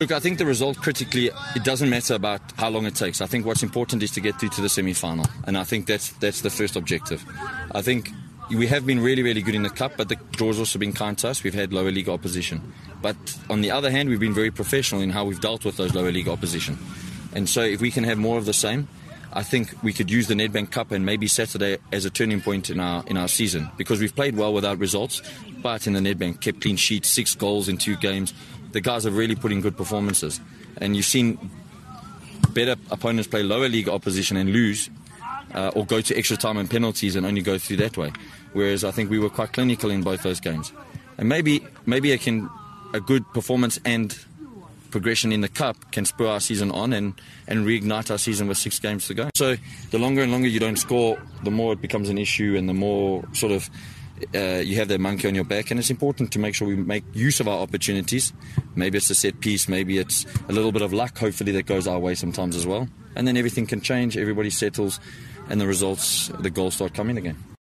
Look, I think the result critically, it doesn't matter about how long it takes. I think what's important is to get through to the semi-final, and I think that's the first objective. I think we have been really, really good in the cup, but the draw's also been kind to us. We've had lower league opposition. But on the other hand, we've been very professional in how we've dealt with those lower league opposition. And so if we can have more of the same, I think we could use the Nedbank Cup and maybe Saturday as a turning point in our season, because we've played well without results, but in the Nedbank kept clean sheets, 6 goals in 2 games. The guys are really putting good performances. And you've seen better opponents play lower league opposition and lose or go to extra time and penalties and only go through that way. Whereas I think we were quite clinical in both those games. And maybe a good performance and progression in the cup can spur our season on and reignite our season with 6 games to go. So the longer and longer you don't score, the more it becomes an issue and the more sort of you have that monkey on your back, and it's important to make sure we make use of our opportunities. Maybe it's a set piece, maybe it's a little bit of luck, hopefully that goes our way sometimes as well. And then everything can change, everybody settles, and the results, the goals start coming again.